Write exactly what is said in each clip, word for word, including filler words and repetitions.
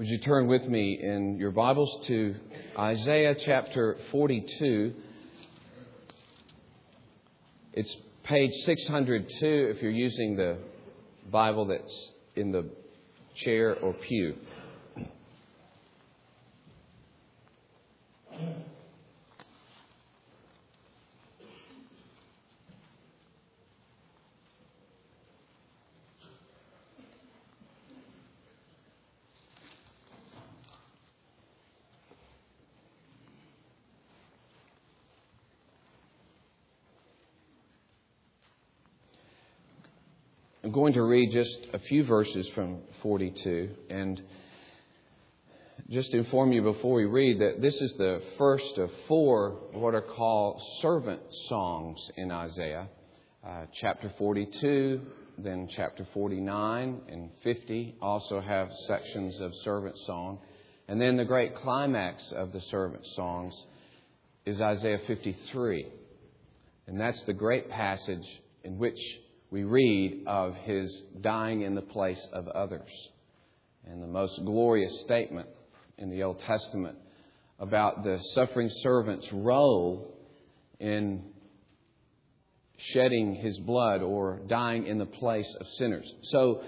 Would you turn with me in your Bibles to Isaiah chapter forty-two? It's page six hundred two if you're using the Bible that's in the chair or pew. I'm going to read just a few verses from forty-two and just inform you before we read that this is the first of four what are called servant songs in Isaiah. Uh, chapter forty-two, then chapter forty-nine and fifty also have sections of servant song. And then the great climax of the servant songs is Isaiah fifty-three. And that's the great passage in which we read of his dying in the place of others, and the most glorious statement in the Old Testament about the suffering servant's role in shedding his blood or dying in the place of sinners. So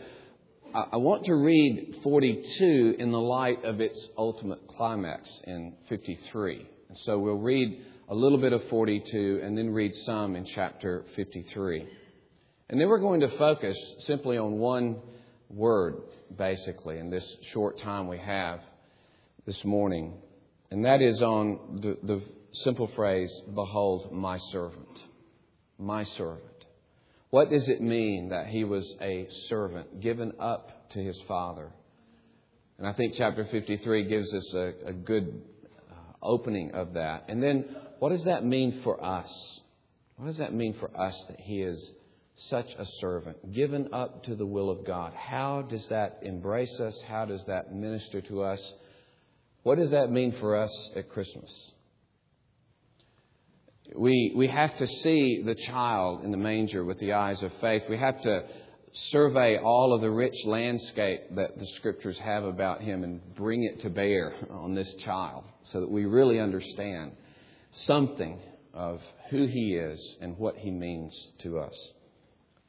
I want to read forty-two in the light of its ultimate climax in fifty-three. And so we'll read a little bit of forty-two and then read some in chapter fifty-three. And then we're going to focus simply on one word, basically, in this short time we have this morning. And that is on the, the simple phrase, behold, my servant, my servant. What does it mean that he was a servant given up to his father? And I think chapter fifty-three gives us a, a good uh, opening of that. And then what does that mean for us? What does that mean for us that he is such a servant, given up to the will of God? How does that embrace us? How does that minister to us? What does that mean for us at Christmas? We we have to see the child in the manger with the eyes of faith. We have to survey all of the rich landscape that the Scriptures have about him and bring it to bear on this child so that we really understand something of who he is and what he means to us.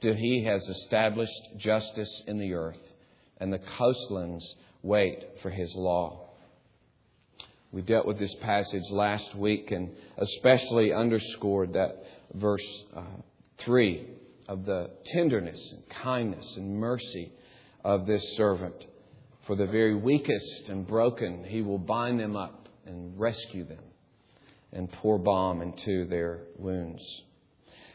till he has established justice in the earth, and the coastlands wait for his law. We dealt with this passage last week and especially underscored that verse uh, three of the tenderness and kindness and mercy of this servant. For the very weakest and broken, he will bind them up and rescue them and pour balm into their wounds.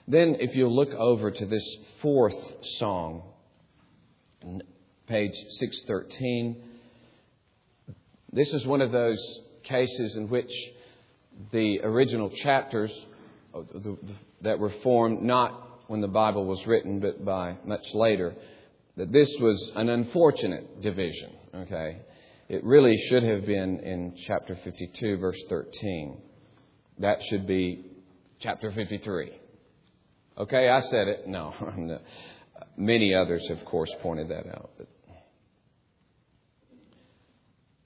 Then if you look over to this fourth song, page six thirteen, this is one of those cases in which the original chapters that were formed, not when the Bible was written, but by much later, that this was an unfortunate division. Okay, it really should have been in chapter fifty-two, verse thirteen. That should be chapter fifty-three. Okay, I said it. No, many others, of course, pointed that out. But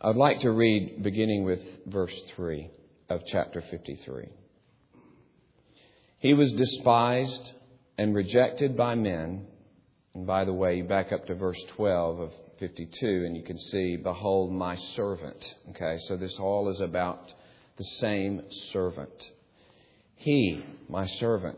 I'd like to read beginning with verse three of chapter fifty-three. He was despised and rejected by men. And by the way, you back up to verse twelve of fifty-two and you can see, behold, my servant. Okay, so this all is about the same servant. He, my servant,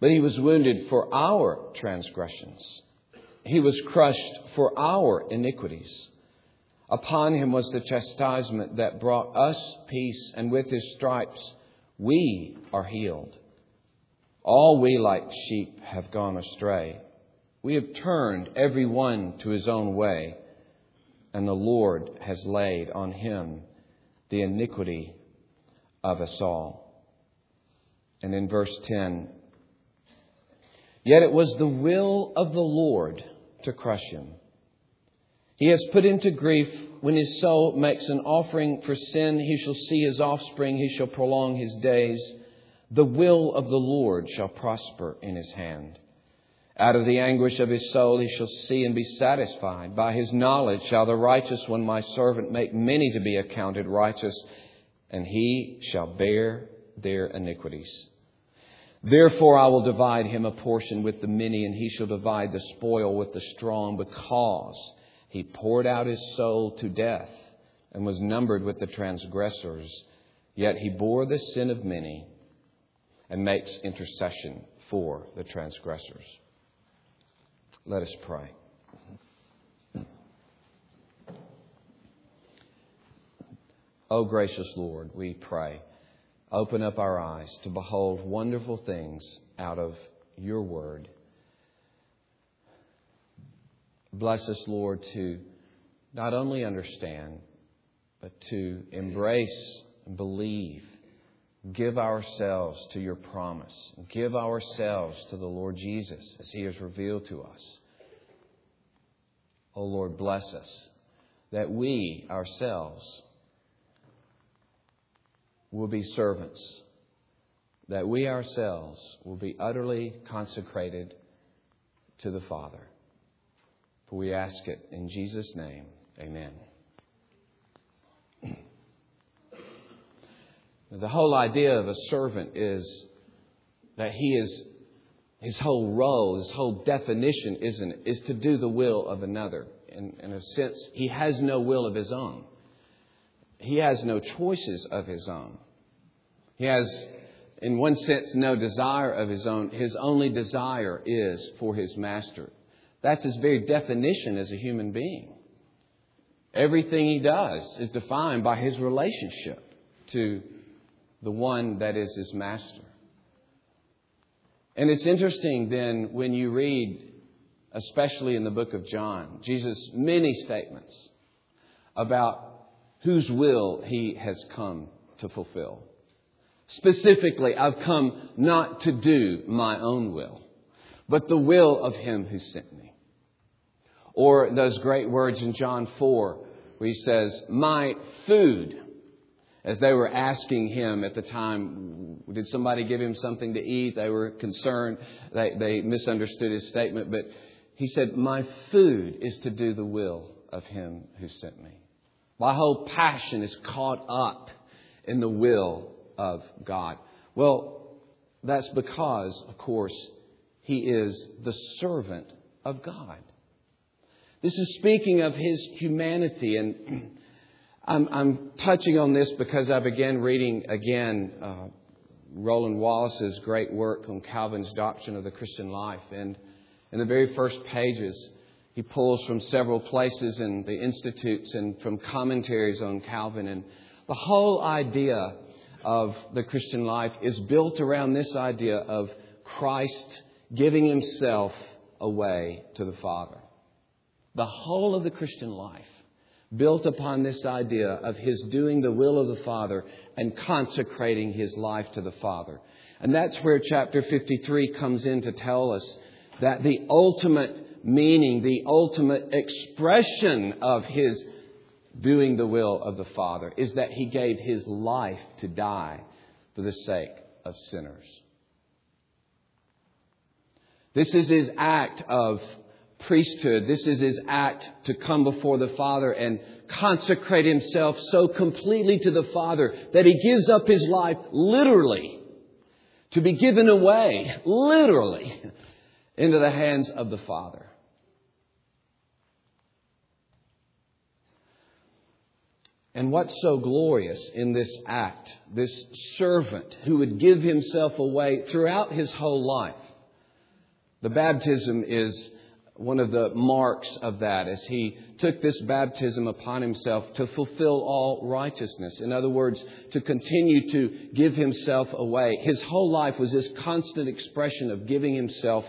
But he was wounded for our transgressions. He was crushed for our iniquities. Upon him was the chastisement that brought us peace, and with his stripes we are healed. All we like sheep have gone astray. We have turned every one to his own way, and the Lord has laid on him the iniquity of us all. And in verse ten, yet it was the will of the Lord to crush him. He has put him to grief. When his soul makes an offering for sin, he shall see his offspring. He shall prolong his days. The will of the Lord shall prosper in his hand. Out of the anguish of his soul, he shall see and be satisfied. By his knowledge shall the righteous one, my servant, make many to be accounted righteous, and he shall bear their iniquities. Therefore, I will divide him a portion with the many, and he shall divide the spoil with the strong, because he poured out his soul to death and was numbered with the transgressors. Yet he bore the sin of many and makes intercession for the transgressors. Let us pray. O gracious Lord, we pray, open up our eyes to behold wonderful things out of your word. Bless us, Lord, to not only understand, but to embrace and believe. Give ourselves to your promise. Give ourselves to the Lord Jesus as he is revealed to us. O Lord, bless us that we ourselves will be servants, that we ourselves will be utterly consecrated to the Father. For we ask it in Jesus' name. Amen. The whole idea of a servant is that he is, his whole role, his whole definition, isn't it, is to do the will of another. In, in a sense, he has no will of his own. He has no choices of his own. He has, in one sense, no desire of his own. His only desire is for his master. That's his very definition as a human being. Everything he does is defined by his relationship to the one that is his master. And it's interesting then when you read, especially in the book of John, Jesus' many statements about whose will he has come to fulfill. Specifically, I've come not to do my own will, but the will of him who sent me. Or those great words in John four, where he says, my food, as they were asking him at the time, did somebody give him something to eat? They were concerned. They, they misunderstood his statement. But he said, my food is to do the will of him who sent me. My whole passion is caught up in the will of God. Well, that's because, of course, he is the servant of God. This is speaking of his humanity, and I'm, I'm touching on this because I began reading again uh, Roland Wallace's great work on Calvin's doctrine of the Christian life. And in the very first pages, he pulls from several places in the institutes and from commentaries on Calvin. And the whole idea of the Christian life is built around this idea of Christ giving himself away to the Father. The whole of the Christian life built upon this idea of his doing the will of the Father and consecrating his life to the Father. And that's where chapter fifty-three comes in to tell us that the ultimate meaning, the ultimate expression of his doing the will of the Father is that he gave his life to die for the sake of sinners. This is his act of priesthood. This is his act to come before the Father and consecrate himself so completely to the Father that he gives up his life literally to be given away, literally, into the hands of the Father. And what's so glorious in this act, this servant who would give himself away throughout his whole life. The baptism is one of the marks of that, as he took this baptism upon himself to fulfill all righteousness. In other words, to continue to give himself away. His whole life was this constant expression of giving himself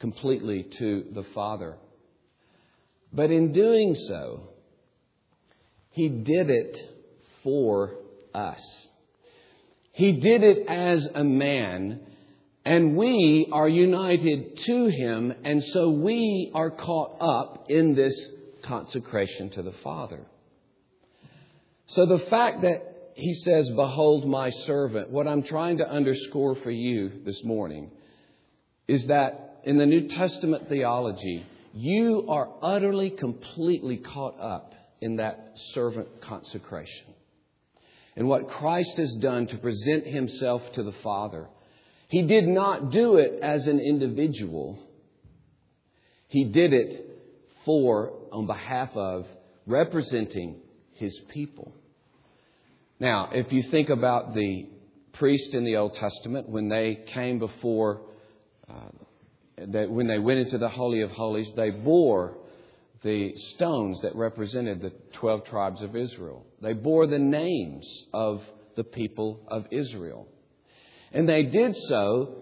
completely to the Father. But in doing so, he did it for us. He did it as a man, and we are united to him, and so we are caught up in this consecration to the Father. So the fact that he says, "Behold my servant," what I'm trying to underscore for you this morning is that in the New Testament theology, you are utterly, completely caught up in that servant consecration. And what Christ has done to present himself to the Father, he did not do it as an individual. He did it for, on behalf of, representing his people. Now, if you think about the priest in the Old Testament, when they came before, uh, they, when they went into the Holy of Holies, they bore the stones that represented the twelve tribes of Israel. They bore the names of the people of Israel. And they did so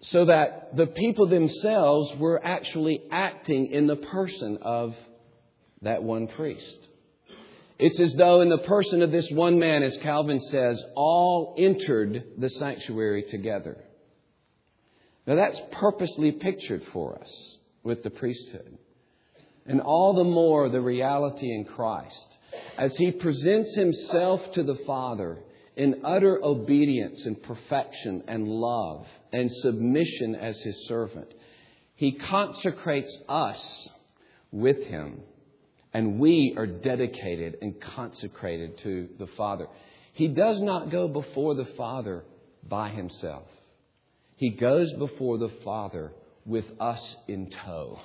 so that the people themselves were actually acting in the person of that one priest. It's as though in the person of this one man, as Calvin says, all entered the sanctuary together. Now, that's purposely pictured for us with the priesthood. And all the more the reality in Christ, as he presents himself to the Father in utter obedience and perfection and love and submission as his servant. He consecrates us with him, and we are dedicated and consecrated to the Father. He does not go before the Father by himself. He goes before the Father with us in tow.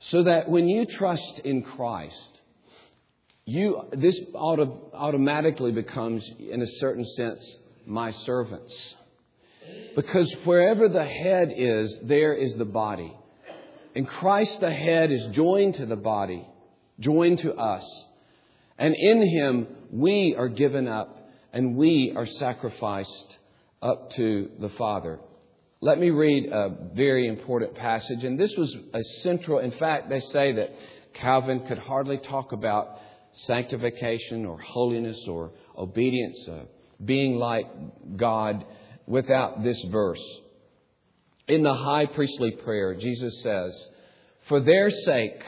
So that when you trust in Christ, you this auto, automatically becomes, in a certain sense, my servants. Because wherever the head is, there is the body. In Christ, the head is joined to the body, joined to us. And in him, we are given up and we are sacrificed up to the Father. Let me read a very important passage. And this was a central, in fact, they say that Calvin could hardly talk about sanctification or holiness or obedience, uh, being like God, without this verse. In the high priestly prayer, Jesus says, "For their sake,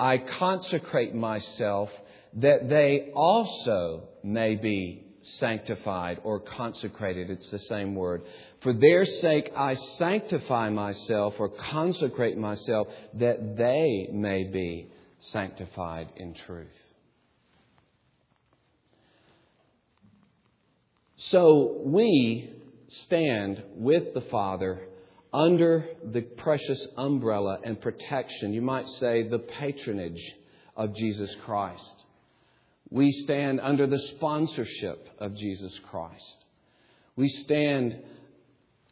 I consecrate myself that they also may be sanctified," or consecrated. It's the same word. "For their sake, I sanctify myself," or consecrate myself, "that they may be sanctified in truth." So we stand with the Father under the precious umbrella and protection, you might say the patronage, of Jesus Christ. We stand under the sponsorship of Jesus Christ. We stand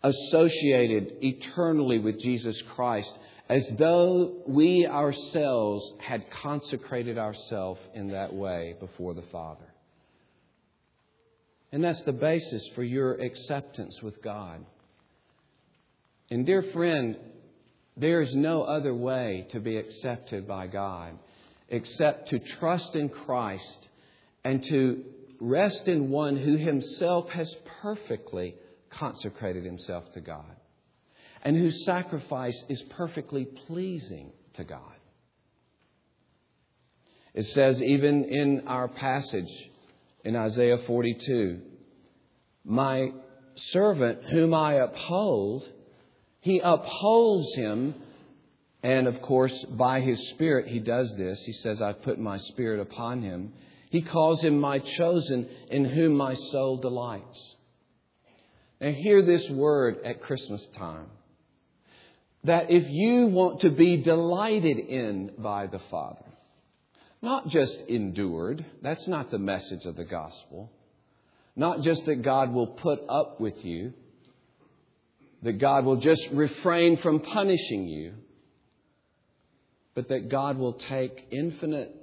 associated eternally with Jesus Christ, as though we ourselves had consecrated ourselves in that way before the Father. And that's the basis for your acceptance with God. And dear friend, there is no other way to be accepted by God except to trust in Christ and to rest in one who himself has perfectly consecrated himself to God, and whose sacrifice is perfectly pleasing to God. It says even in our passage in Isaiah forty-two, "My servant whom I uphold," he upholds him. And, of course, by his Spirit, he does this. He says, "I put my Spirit upon him." He calls him my chosen, in whom my soul delights. Now, hear this word at Christmas time. That if you want to be delighted in by the Father, Not just endured. That's not the message of the gospel. Not just that God will put up with you, that God will just refrain from punishing you, but that God will take infinite,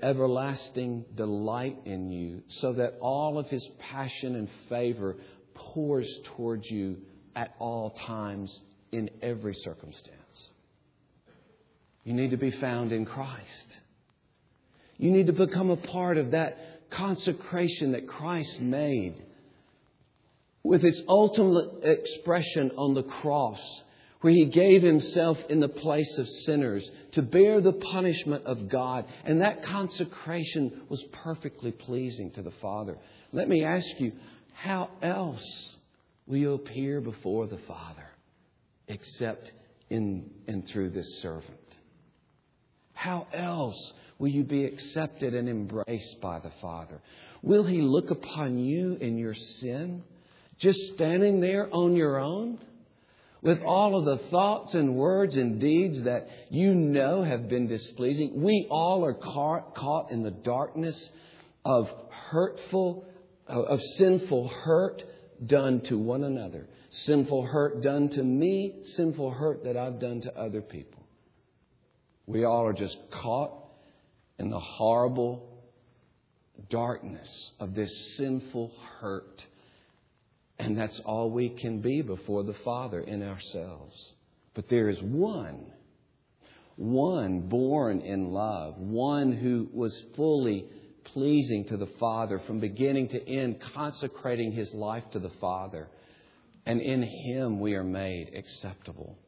everlasting delight in you so that all of his passion and favor pours towards you at all times in every circumstance. You need to be found in Christ. You need to become a part of that consecration that Christ made with its ultimate expression on the cross, where he gave himself in the place of sinners to bear the punishment of God. And that consecration was perfectly pleasing to the Father. Let me ask you, how else will you appear before the Father except in and through this servant? How else will you be accepted and embraced by the Father? Will he look upon you in your sin, just standing there on your own, with all of the thoughts and words and deeds that you know have been displeasing? We all are caught, caught in the darkness of hurtful, of sinful hurt done to one another. Sinful hurt done to me, sinful hurt that I've done to other people. We all are just caught in the horrible darkness of this sinful hurt. And that's all we can be before the Father in ourselves. But there is one, one born in love, one who was fully pleasing to the Father from beginning to end, consecrating his life to the Father. And in him we are made acceptable.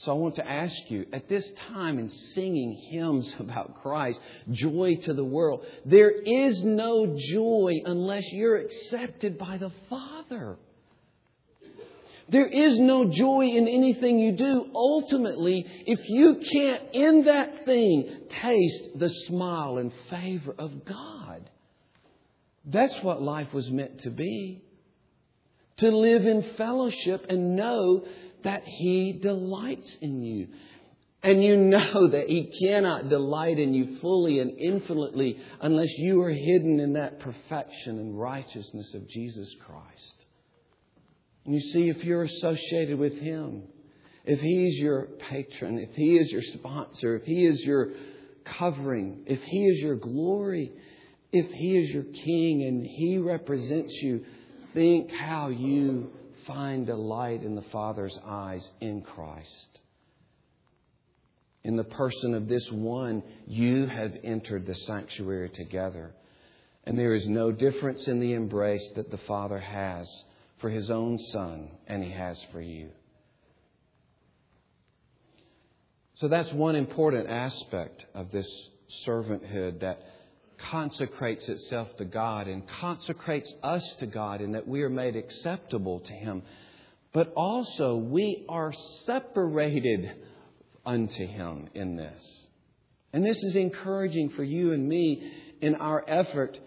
So I want to ask you, at this time in singing hymns about Christ, joy to the world, there is no joy unless you're accepted by the Father. There is no joy in anything you do, ultimately, if you can't, in that thing, taste the smile and favor of God. That's what life was meant to be. To live in fellowship and know that he delights in you. And you know that he cannot delight in you fully and infinitely unless you are hidden in that perfection and righteousness of Jesus Christ. And you see, if you're associated with him, if he's your patron, if he is your sponsor, if he is your covering, if he is your glory, if he is your king and he represents you, think how you find delight in the Father's eyes in Christ. In the person of this one, you have entered the sanctuary together. And there is no difference in the embrace that the Father has for his own Son and he has for you. So that's one important aspect of this servanthood that consecrates itself to God and consecrates us to God, in that we are made acceptable to him. But also we are separated unto him in this. And this is encouraging for you and me in our effort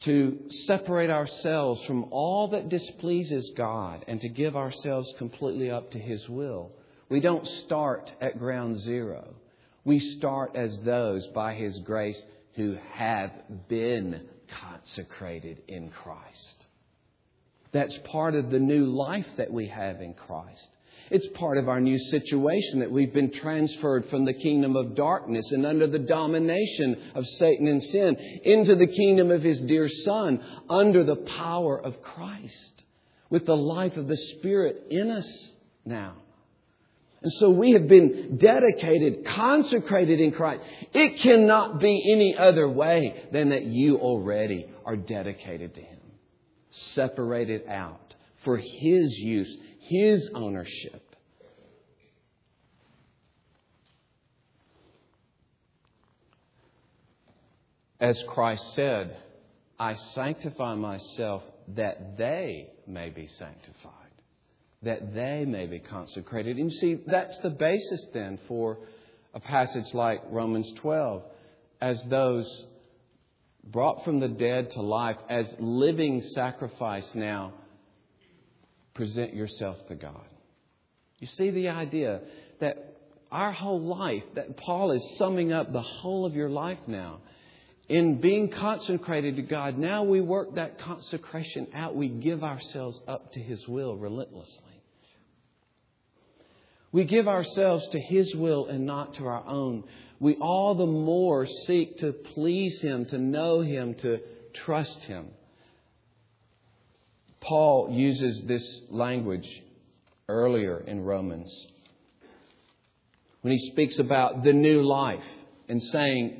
to separate ourselves from all that displeases God and to give ourselves completely up to his will. We don't start at ground zero. We start as those by his grace who have been consecrated in Christ. That's part of the new life that we have in Christ. It's part of our new situation that we've been transferred from the kingdom of darkness and under the domination of Satan and sin into the kingdom of his dear Son under the power of Christ, with the life of the Spirit in us now. And so we have been dedicated, consecrated in Christ. It cannot be any other way than that you already are dedicated to him, separated out for his use, his ownership. As Christ said, I sanctify myself that they may be sanctified, that they may be consecrated. And you see, that's the basis then for a passage like Romans twelve, as those brought from the dead to life, as living sacrifice now, present yourself to God. You see the idea that our whole life. That Paul is summing up the whole of your life now. In being consecrated to God, now we work that consecration out. We give ourselves up to His will relentlessly. We give ourselves to His will and not to our own. We all the more seek to please Him, to know Him, to trust Him. Paul uses this language earlier in Romans when he speaks about the new life and saying,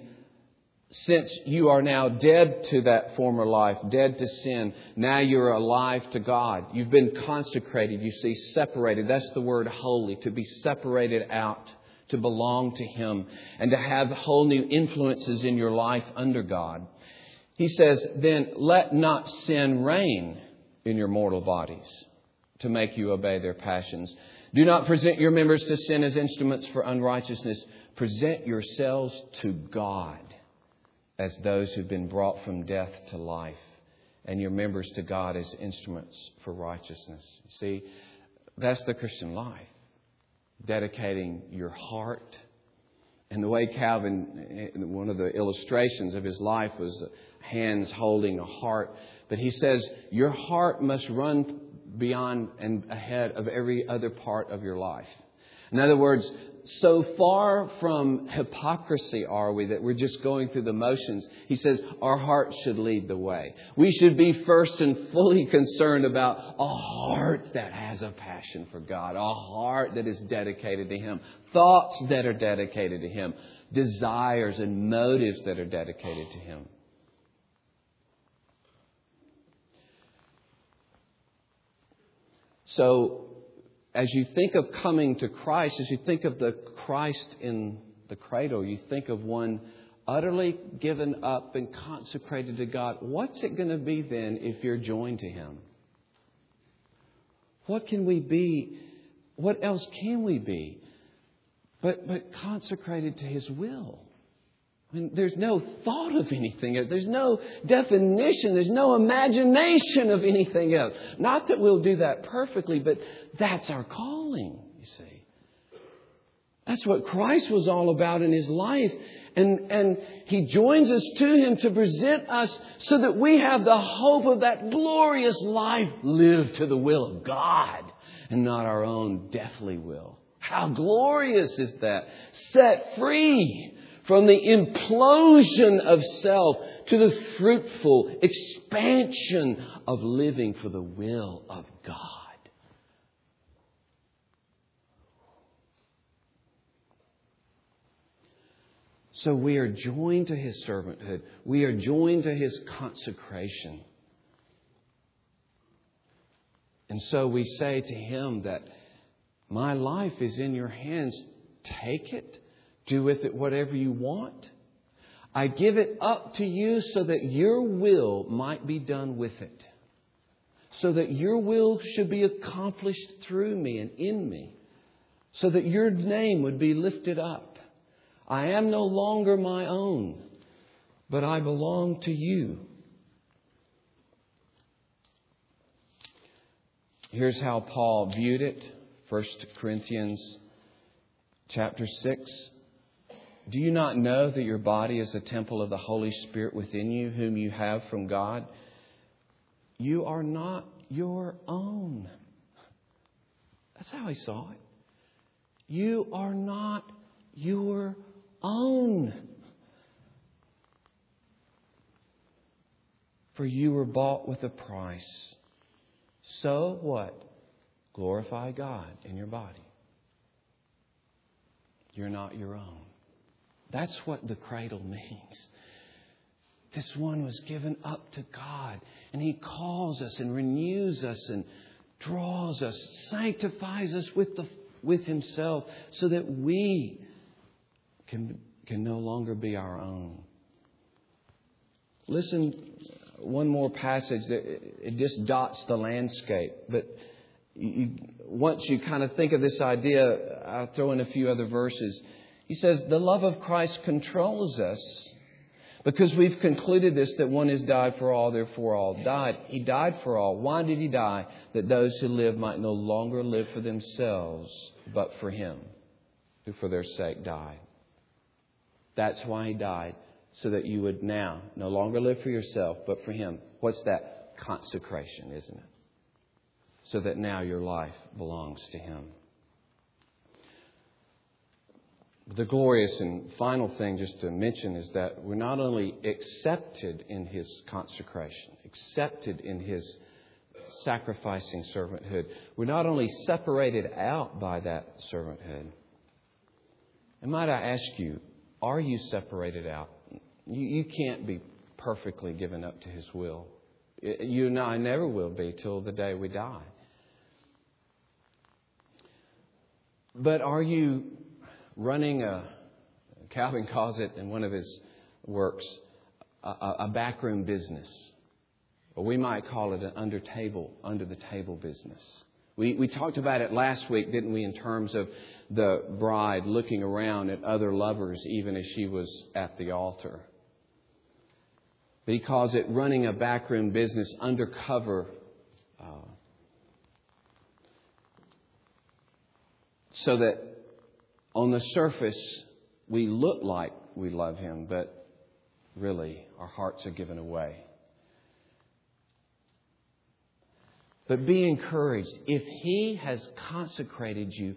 since you are now dead to that former life, dead to sin, now you're alive to God. You've been consecrated, you see, separated. That's the word holy, to be separated out, to belong to Him, and to have whole new influences in your life under God. He says, then let not sin reign in your mortal bodies to make you obey their passions. Do not present your members to sin as instruments for unrighteousness. Present yourselves to God as those who've been brought from death to life, and your members to God as instruments for righteousness. See, that's the Christian life, dedicating your heart. And the way Calvin, one of the illustrations of his life was hands holding a heart. But he says your heart must run beyond and ahead of every other part of your life. In other words, so far from hypocrisy are we that we're just going through the motions. He says our heart should lead the way. We should be first and fully concerned about a heart that has a passion for God, a heart that is dedicated to Him, thoughts that are dedicated to Him, desires and motives that are dedicated to Him. So, as you think of coming to Christ, as you think of the Christ in the cradle, you think of one utterly given up and consecrated to God. What's it going to be then if you're joined to Him? What can we be? What else can we be but, but consecrated to His will? I mean, there's no thought of anything else. There's no definition. There's no imagination of anything else. Not that we'll do that perfectly, but that's our calling, you see. That's what Christ was all about in His life. And, and He joins us to Him to present us so that we have the hope of that glorious life lived to the will of God and not our own deathly will. How glorious is that? Set free from the implosion of self to the fruitful expansion of living for the will of God. So we are joined to His servanthood. We are joined to His consecration. And so we say to Him that my life is in your hands. Take it. Do with it whatever you want. I give it up to you so that your will might be done with it. So that your will should be accomplished through me and in me. So that your name would be lifted up. I am no longer my own, but I belong to you. Here's how Paul viewed it. First Corinthians chapter six. Do you not know that your body is a temple of the Holy Spirit within you, whom you have from God? You are not your own. That's how he saw it. You are not your own. For you were bought with a price. So what? Glorify God in your body. You're not your own. That's what the cradle means. This one was given up to God, and He calls us and renews us and draws us, sanctifies us with the with Himself so that we can, can no longer be our own. Listen, one more passage that it just dots the landscape, but you, once you kind of think of this idea, I'll throw in a few other verses. He says, the love of Christ controls us because we've concluded this, that one has died for all, therefore all died. He died for all. Why did He die? That those who live might no longer live for themselves, but for Him who for their sake died. That's why he died, so that you would now no longer live for yourself, but for him. What's that? Consecration, isn't it? So that now your life belongs to him. The glorious and final thing just to mention is that we're not only accepted in his consecration, accepted in his sacrificing servanthood, we're not only separated out by that servanthood. And might I ask you, are you separated out? You, you can't be perfectly given up to his will. You and I never will be till the day we die. But are you running a, Calvin calls it in one of his works, a, a backroom business? Or we might call it an under table, under the table business. We, we talked about it last week, didn't we, in terms of the bride looking around at other lovers even as she was at the altar. But he calls it running a backroom business undercover. Uh, so that on the surface, we look like we love him, but really our hearts are given away. But be encouraged. If he has consecrated you,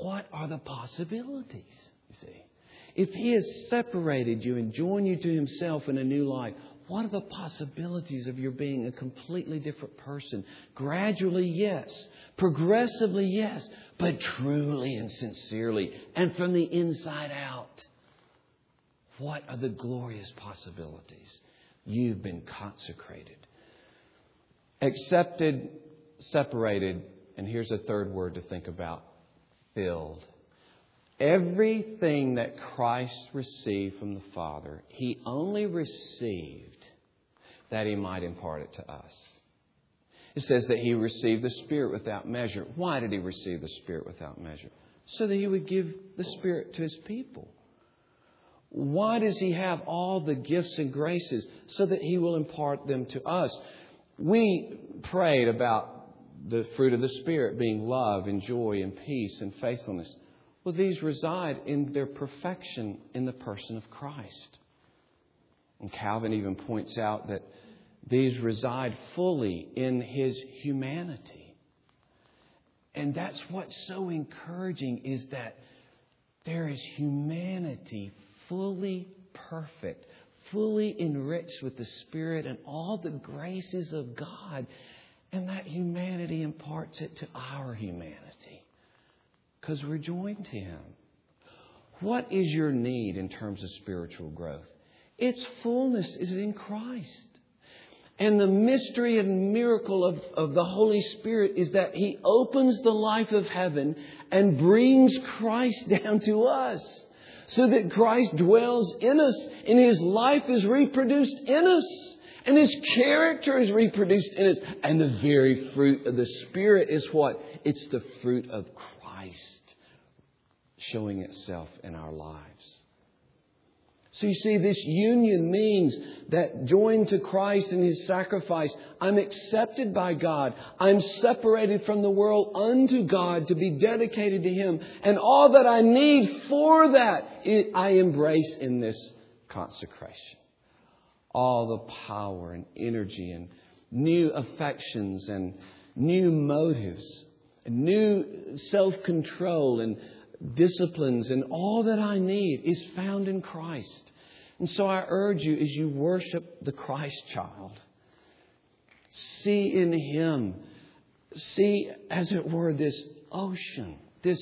what are the possibilities? You see, if he has separated you and joined you to himself in a new life, what are the possibilities of your being a completely different person? Gradually, yes. Progressively, yes. But truly and sincerely and from the inside out. What are the glorious possibilities? You've been consecrated. Accepted, separated, and here's a third word to think about. Filled. Everything that Christ received from the Father, he only received that he might impart it to us. It says that he received the Spirit without measure. Why did he receive the Spirit without measure? So that he would give the Spirit to his people. Why does he have all the gifts and graces? So that he will impart them to us. We prayed about the fruit of the Spirit being love and joy and peace and faithfulness. Well, these reside in their perfection in the person of Christ. And Calvin even points out that these reside fully in his humanity. And that's what's so encouraging, is that there is humanity fully perfect, fully enriched with the Spirit and all the graces of God. And that humanity imparts it to our humanity. Because we're joined to him. What is your need in terms of spiritual growth? Its fullness is in Christ. And the mystery and miracle of, of the Holy Spirit is that he opens the life of heaven and brings Christ down to us. So that Christ dwells in us and his life is reproduced in us. And his character is reproduced in us. And the very fruit of the Spirit is what? It's the fruit of Christ. Christ showing itself in our lives. So you see, this union means that joined to Christ in his sacrifice, I'm accepted by God. I'm separated from the world unto God to be dedicated to him. And all that I need for that, I embrace in this consecration. All the power and energy and new affections and new motives, new self-control and disciplines and all that I need is found in Christ. And so I urge you, as you worship the Christ child, see in him, see, as it were, this ocean, this,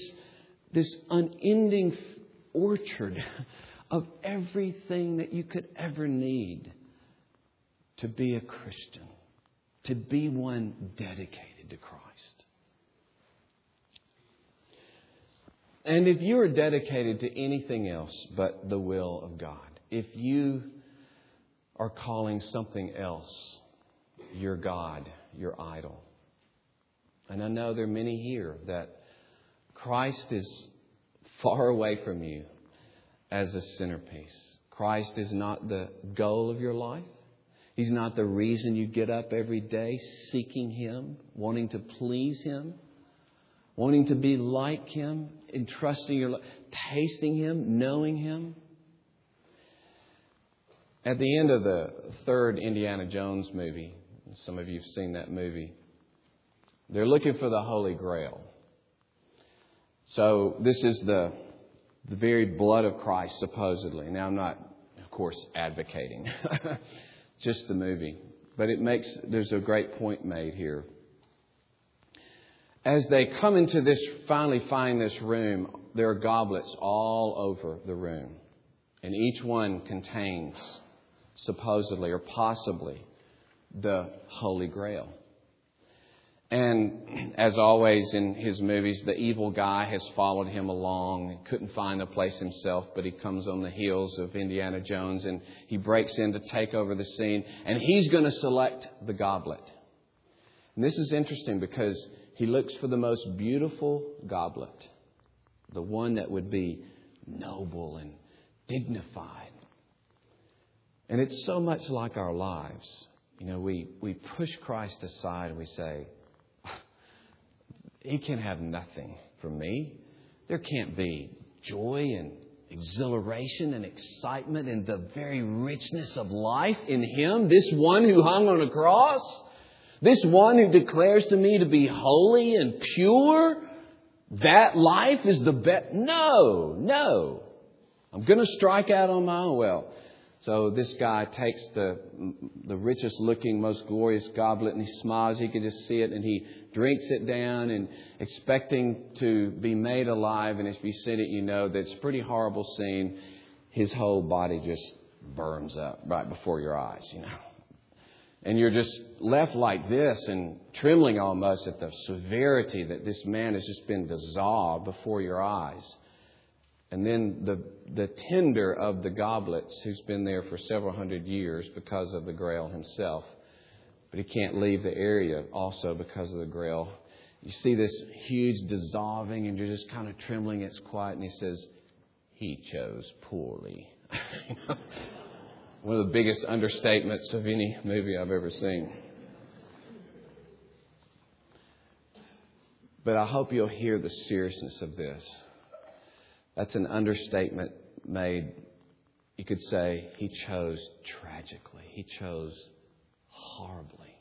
this unending orchard of everything that you could ever need to be a Christian, to be one dedicated to Christ. And if you are dedicated to anything else but the will of God, if you are calling something else your God, your idol, and I know there are many here that Christ is far away from you as a centerpiece. Christ is not the goal of your life. He's not the reason you get up every day seeking him, wanting to please him. wanting to be like Him, entrusting your life, tasting Him, knowing Him. At the end of the third Indiana Jones movie, some of you have seen that movie, they're looking for the Holy Grail. So this is the the very blood of Christ, supposedly. Now, I'm not, of course, advocating just the movie, but it makes there's a great point made here. As they come into this, finally find this room, there are goblets all over the room. And each one contains, supposedly or possibly, the Holy Grail. And as always in his movies, the evil guy has followed him along. He couldn't find the place himself, but he comes on the heels of Indiana Jones and he breaks in to take over the scene. And he's going to select the goblet. And this is interesting because he looks for the most beautiful goblet, the one that would be noble and dignified. And it's so much like our lives. You know, we, we push Christ aside and we say, He can have nothing for me. There can't be joy and exhilaration and excitement and the very richness of life in Him. This one who hung on a cross. This one who declares to me to be holy and pure, that life is the best. No, no, I'm going to strike out on my own. Well, so this guy takes the the richest looking, most glorious goblet and he smiles. He can just see it and he drinks it down and expecting to be made alive. And if you've seen it, you know that's a pretty horrible scene. His whole body just burns up right before your eyes, you know. And you're just left like this and trembling almost at the severity that this man has just been dissolved before your eyes. And then the the tender of the goblets, who's been there for several hundred years because of the Grail himself. But he can't leave the area also because of the Grail. You see this huge dissolving and you're just kind of trembling. It's quiet. And he says, he chose poorly. One of the biggest understatements of any movie I've ever seen. But I hope you'll hear the seriousness of this. That's an understatement made. You could say he chose tragically. He chose horribly.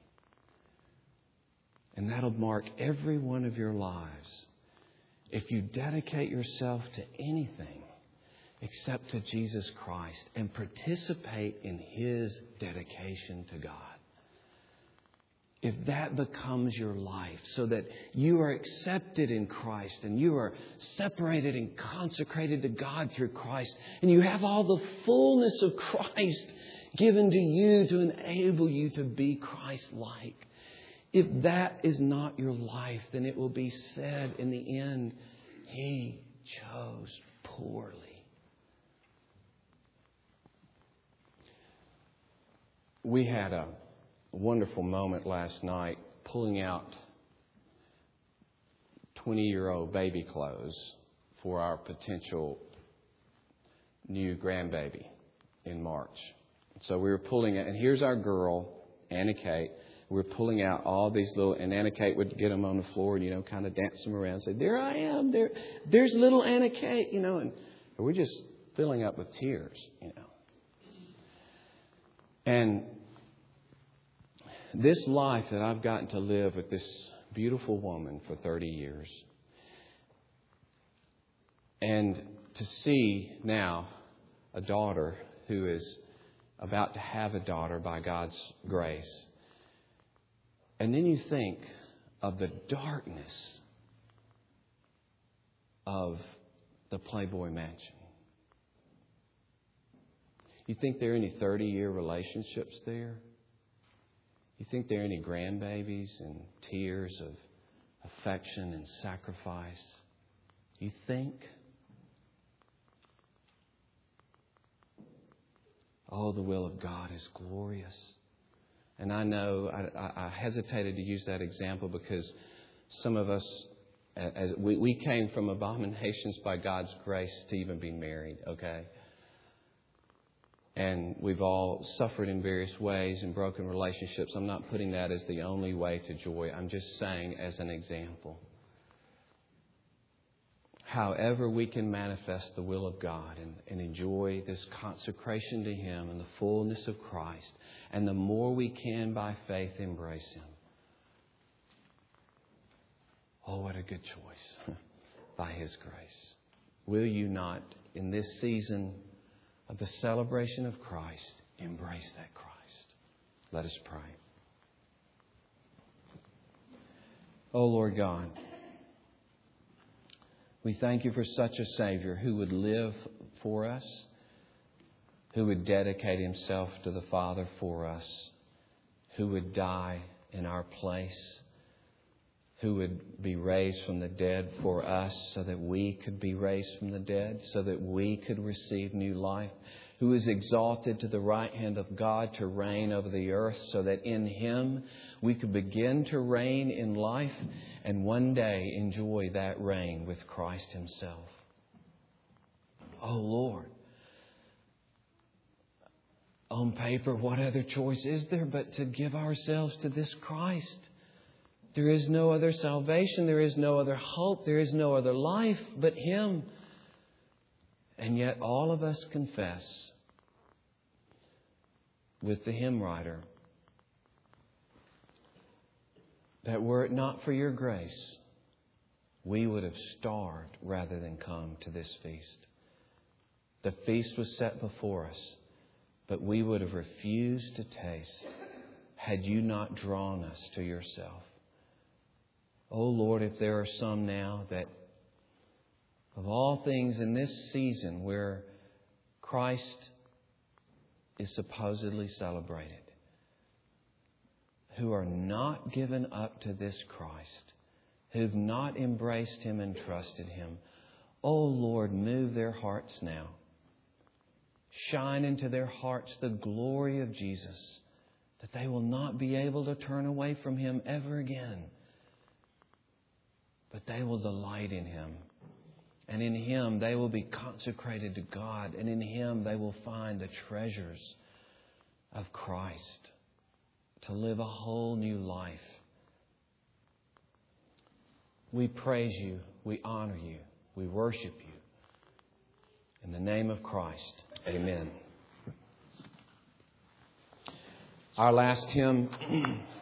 And that'll mark every one of your lives. If you dedicate yourself to anything except to Jesus Christ and participate in His dedication to God. If that becomes your life so that you are accepted in Christ and you are separated and consecrated to God through Christ and you have all the fullness of Christ given to you to enable you to be Christ-like. If that is not your life, then it will be said in the end, He chose poorly. We had a wonderful moment last night pulling out twenty-year-old baby clothes for our potential new grandbaby in March. So we were pulling it, and here's our girl, Anna Kate. We were pulling out all these little, and Anna Kate would get them on the floor and, you know, kind of dance them around and say, there I am, there, there's little Anna Kate, you know, and we're just filling up with tears, you know. And this life that I've gotten to live with this beautiful woman for thirty years, and to see now a daughter who is about to have a daughter by God's grace. And then you think of the darkness of the Playboy Mansion. You think there are any thirty-year relationships there? You think there are any grandbabies and tears of affection and sacrifice? You think? Oh, the will of God is glorious. And I know I, I hesitated to use that example because some of us, as we, we came from abominations by God's grace to even be married, okay? And we've all suffered in various ways and broken relationships. I'm not putting that as the only way to joy. I'm just saying as an example. however we can manifest the will of God and, and enjoy this consecration to Him and the fullness of Christ. And the more we can by faith embrace Him. Oh, what a good choice by His grace. Will you not, in this season of the celebration of Christ, embrace that Christ? Let us pray. Oh, Lord God, we thank You for such a Savior who would live for us, who would dedicate Himself to the Father for us, who would die in our place, who would be raised from the dead for us so that we could be raised from the dead, so that we could receive new life, who is exalted to the right hand of God to reign over the earth so that in Him we could begin to reign in life and one day enjoy that reign with Christ Himself. Oh, Lord, on paper, what other choice is there but to give ourselves to this Christ? There is no other salvation. There is no other hope. There is no other life but Him. And yet all of us confess with the hymn writer that were it not for Your grace, we would have starved rather than come to this feast. The feast was set before us, but we would have refused to taste had You not drawn us to Yourself. Oh, Lord, if there are some now that of all things in this season where Christ is supposedly celebrated, who are not given up to this Christ, who've not embraced Him and trusted Him, oh, Lord, move their hearts now. Shine into their hearts the glory of Jesus, that they will not be able to turn away from Him ever again, but they will delight in Him. And in Him they will be consecrated to God. And in Him they will find the treasures of Christ to live a whole new life. We praise You. We honor You. We worship You. In the name of Christ, amen. Our last hymn...